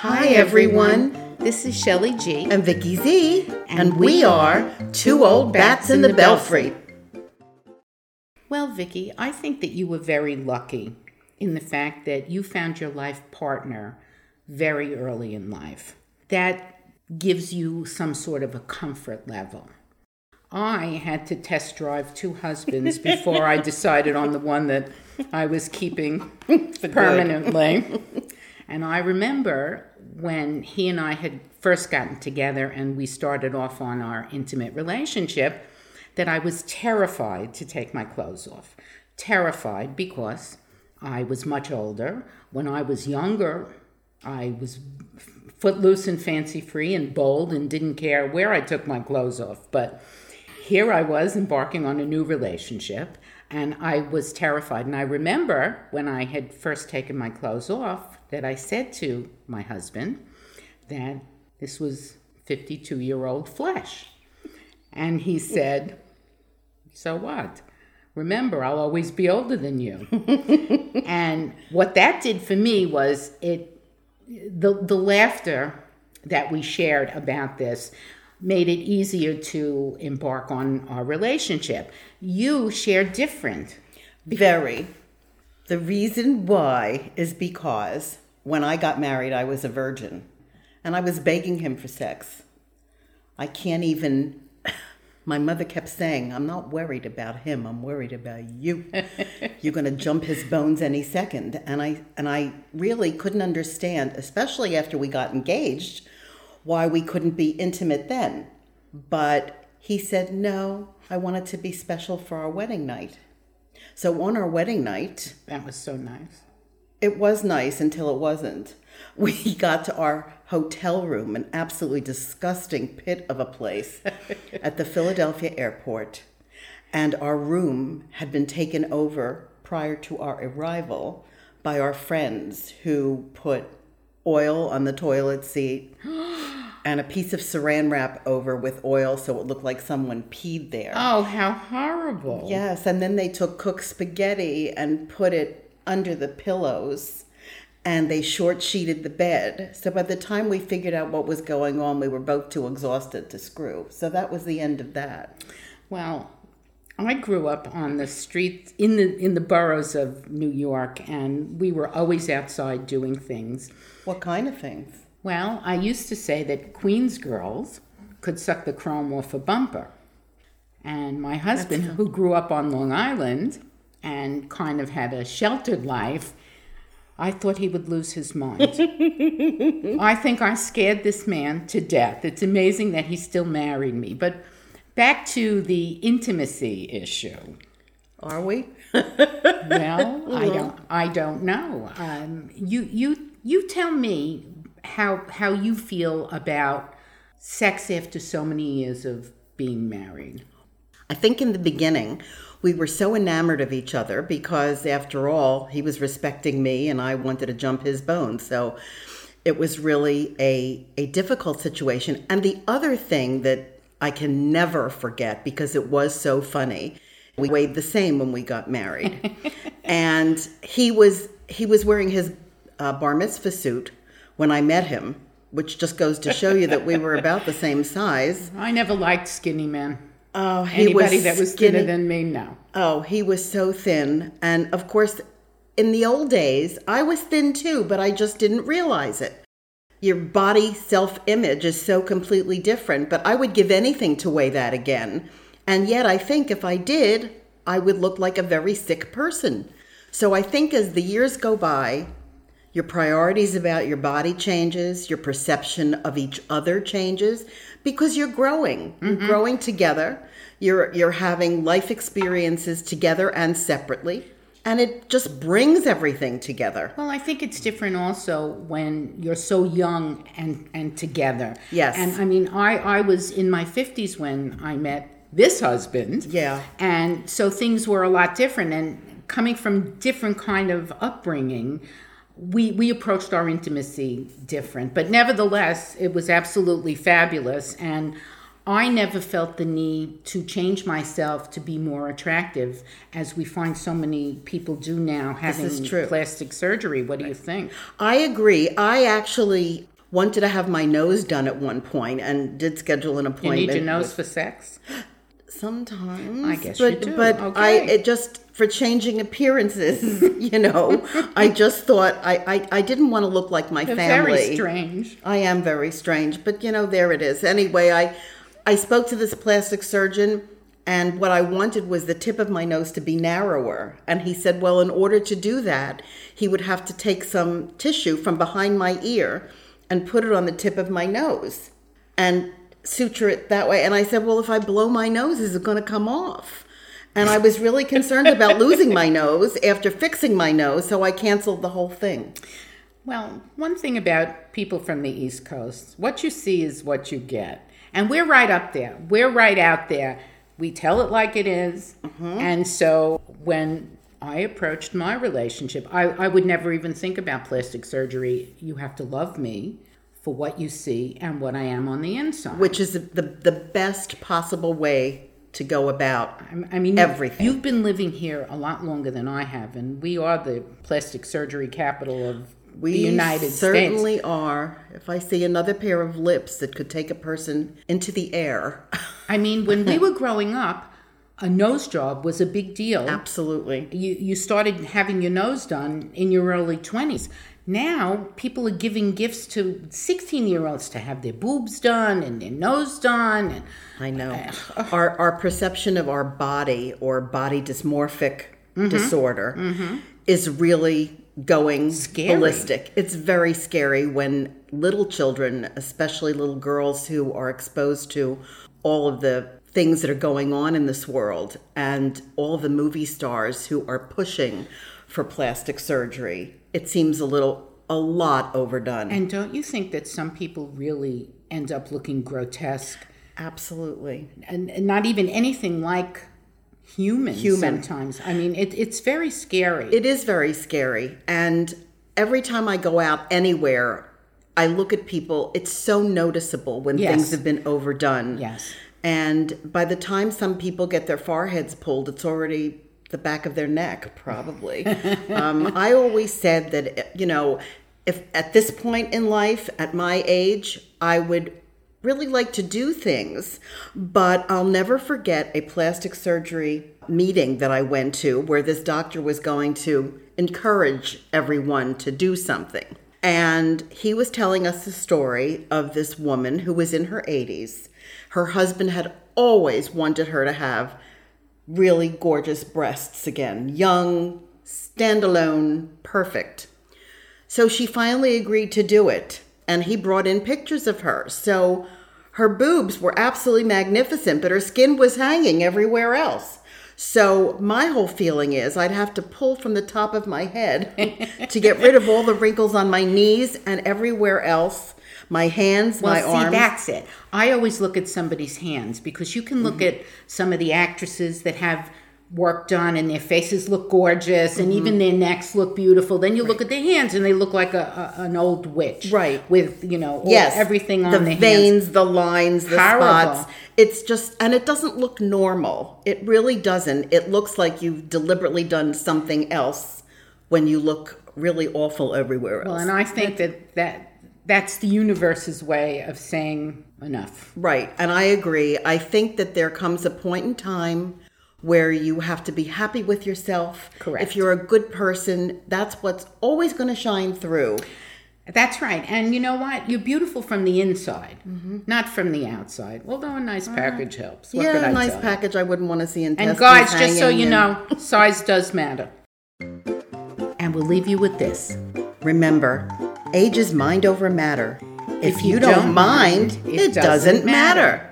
Hi everyone, this is Shelley G. and Vicky Z. and we are Two Old Bats in the Belfry. Well, Vicky, I think that you were very lucky in the fact that you found your life partner very early in life. That gives you some sort of a comfort level. I had to test drive two husbands before I decided on the one that I was keeping permanently. And I remember when he and I had first gotten together and we started off on our intimate relationship, that I was terrified to take my clothes off. Terrified because I was much older. When I was younger, I was footloose and fancy-free and bold and didn't care where I took my clothes off. But here I was embarking on a new relationship and I was terrified. And I remember when I had first taken my clothes off, that I said to my husband that this was 52-year-old flesh. And he said, so what? Remember, I'll always be older than you. And what that did for me was the laughter that we shared about this made it easier to embark on our relationship. You share different. Very. The reason why is because when I got married, I was a virgin and I was begging him for sex. My mother kept saying, I'm not worried about him, I'm worried about you. You're going to jump his bones any second. And I really couldn't understand, especially after we got engaged, why we couldn't be intimate then. But he said, no, I want it to be special for our wedding night. So on our wedding night... That was so nice. It was nice until it wasn't. We got to our hotel room, an absolutely disgusting pit of a place at the Philadelphia airport. And our room had been taken over prior to our arrival by our friends who put oil on the toilet seat and a piece of saran wrap over with oil so it looked like someone peed there. Oh, how horrible. Yes, and then they took cooked spaghetti and put it under the pillows and they short-sheeted the bed. So by the time we figured out what was going on, we were both too exhausted to screw. So that was the end of that. Well, I grew up on the streets in the boroughs of New York, and we were always outside doing things. What kind of things? Well, I used to say that Queens girls could suck the chrome off a bumper. And my husband, who grew up on Long Island and kind of had a sheltered life, I thought he would lose his mind. I think I scared this man to death. It's amazing that he still married me. But back to the intimacy issue. Are we? Well, I don't know. You tell me how you feel about sex after so many years of being married. I think in the beginning, we were so enamored of each other because, after all, he was respecting me and I wanted to jump his bones. So it was really a difficult situation. And the other thing that I can never forget, because it was so funny, we weighed the same when we got married. And he was wearing his bar mitzvah suit when I met him, which just goes to show you that we were about the same size. I never liked skinny men. Oh, anybody that was skinny. Thinner than me, no. Oh, he was so thin. And of course, in the old days, I was thin too, but I just didn't realize it. Your body self-image is so completely different, but I would give anything to weigh that again. And yet I think if I did, I would look like a very sick person. So I think as the years go by, your priorities about your body changes, your perception of each other changes, because you're growing. Mm-hmm. You're growing together. You're having life experiences together and separately, and it just brings everything together. Well, I think it's different also when you're so young and together. Yes. And I mean, I was in my 50s when I met this husband. Yeah. And so things were a lot different, and coming from different kind of upbringing, we approached our intimacy different, but nevertheless, it was absolutely fabulous. And I never felt the need to change myself to be more attractive, as we find so many people do now having plastic surgery. What do you think? I agree. I actually wanted to have my nose done at one point and did schedule an appointment. You need your nose for sex? Sometimes. I guess you do. But okay. For changing appearances, you know. I just thought, I didn't want to look like my family. Very strange. I am very strange. But, you know, there it is. Anyway, I spoke to this plastic surgeon, and what I wanted was the tip of my nose to be narrower. And he said, well, in order to do that, he would have to take some tissue from behind my ear and put it on the tip of my nose and suture it that way. And I said, well, if I blow my nose, is it going to come off? And I was really concerned about losing my nose after fixing my nose, so I canceled the whole thing. Well, one thing about people from the East Coast, what you see is what you get. And we're right up there. We're right out there. We tell it like it is. Mm-hmm. And so when I approached my relationship, I would never even think about plastic surgery. You have to love me for what you see and what I am on the inside. Which is the best possible way to go about everything. You've been living here a lot longer than I have, and we are the plastic surgery capital of the United States. We certainly are. If I see another pair of lips that could take a person into the air. I mean, when we were growing up, a nose job was a big deal. Absolutely. You started having your nose done in your early 20s. Now, people are giving gifts to 16-year-olds to have their boobs done and their nose done. And, I know. Our perception of our body or body dysmorphic disorder is really going ballistic. It's very scary when little children, especially little girls who are exposed to all of the things that are going on in this world and all the movie stars who are pushing for plastic surgery. It seems a lot overdone. And don't you think that some people really end up looking grotesque? Absolutely. And not even anything like human sometimes. I mean, it's very scary. It is very scary. And every time I go out anywhere, I look at people. It's so noticeable when things have been overdone. Yes. And by the time some people get their foreheads pulled, it's already the back of their neck, probably. I always said that, you know, if at this point in life, at my age, I would really like to do things, but I'll never forget a plastic surgery meeting that I went to where this doctor was going to encourage everyone to do something. And he was telling us the story of this woman who was in her 80s. Her husband had always wanted her to have really gorgeous breasts again. Young, standalone, perfect. So she finally agreed to do it. And he brought in pictures of her. So her boobs were absolutely magnificent, but her skin was hanging everywhere else. So my whole feeling is I'd have to pull from the top of my head to get rid of all the wrinkles on my knees and everywhere else. My hands, my arms. Well, see, that's it. I always look at somebody's hands because you can look at some of the actresses that have work done and their faces look gorgeous and even their necks look beautiful. Then you look at their hands and they look like an old witch. Right. With, you know, everything on their hands. The veins, the lines, the spots. It's just, and it doesn't look normal. It really doesn't. It looks like you've deliberately done something else when you look really awful everywhere else. Well, and I think that's the universe's way of saying enough. Right, and I agree. I think that there comes a point in time where you have to be happy with yourself. Correct. If you're a good person, that's what's always going to shine through. That's right. And you know what? You're beautiful from the inside, not from the outside. Although a nice package helps. What could I nice tell package. You? I wouldn't want to see intestines And guys, just so you know, size does matter. And we'll leave you with this. Remember, age is mind over matter. If you don't mind, it doesn't matter.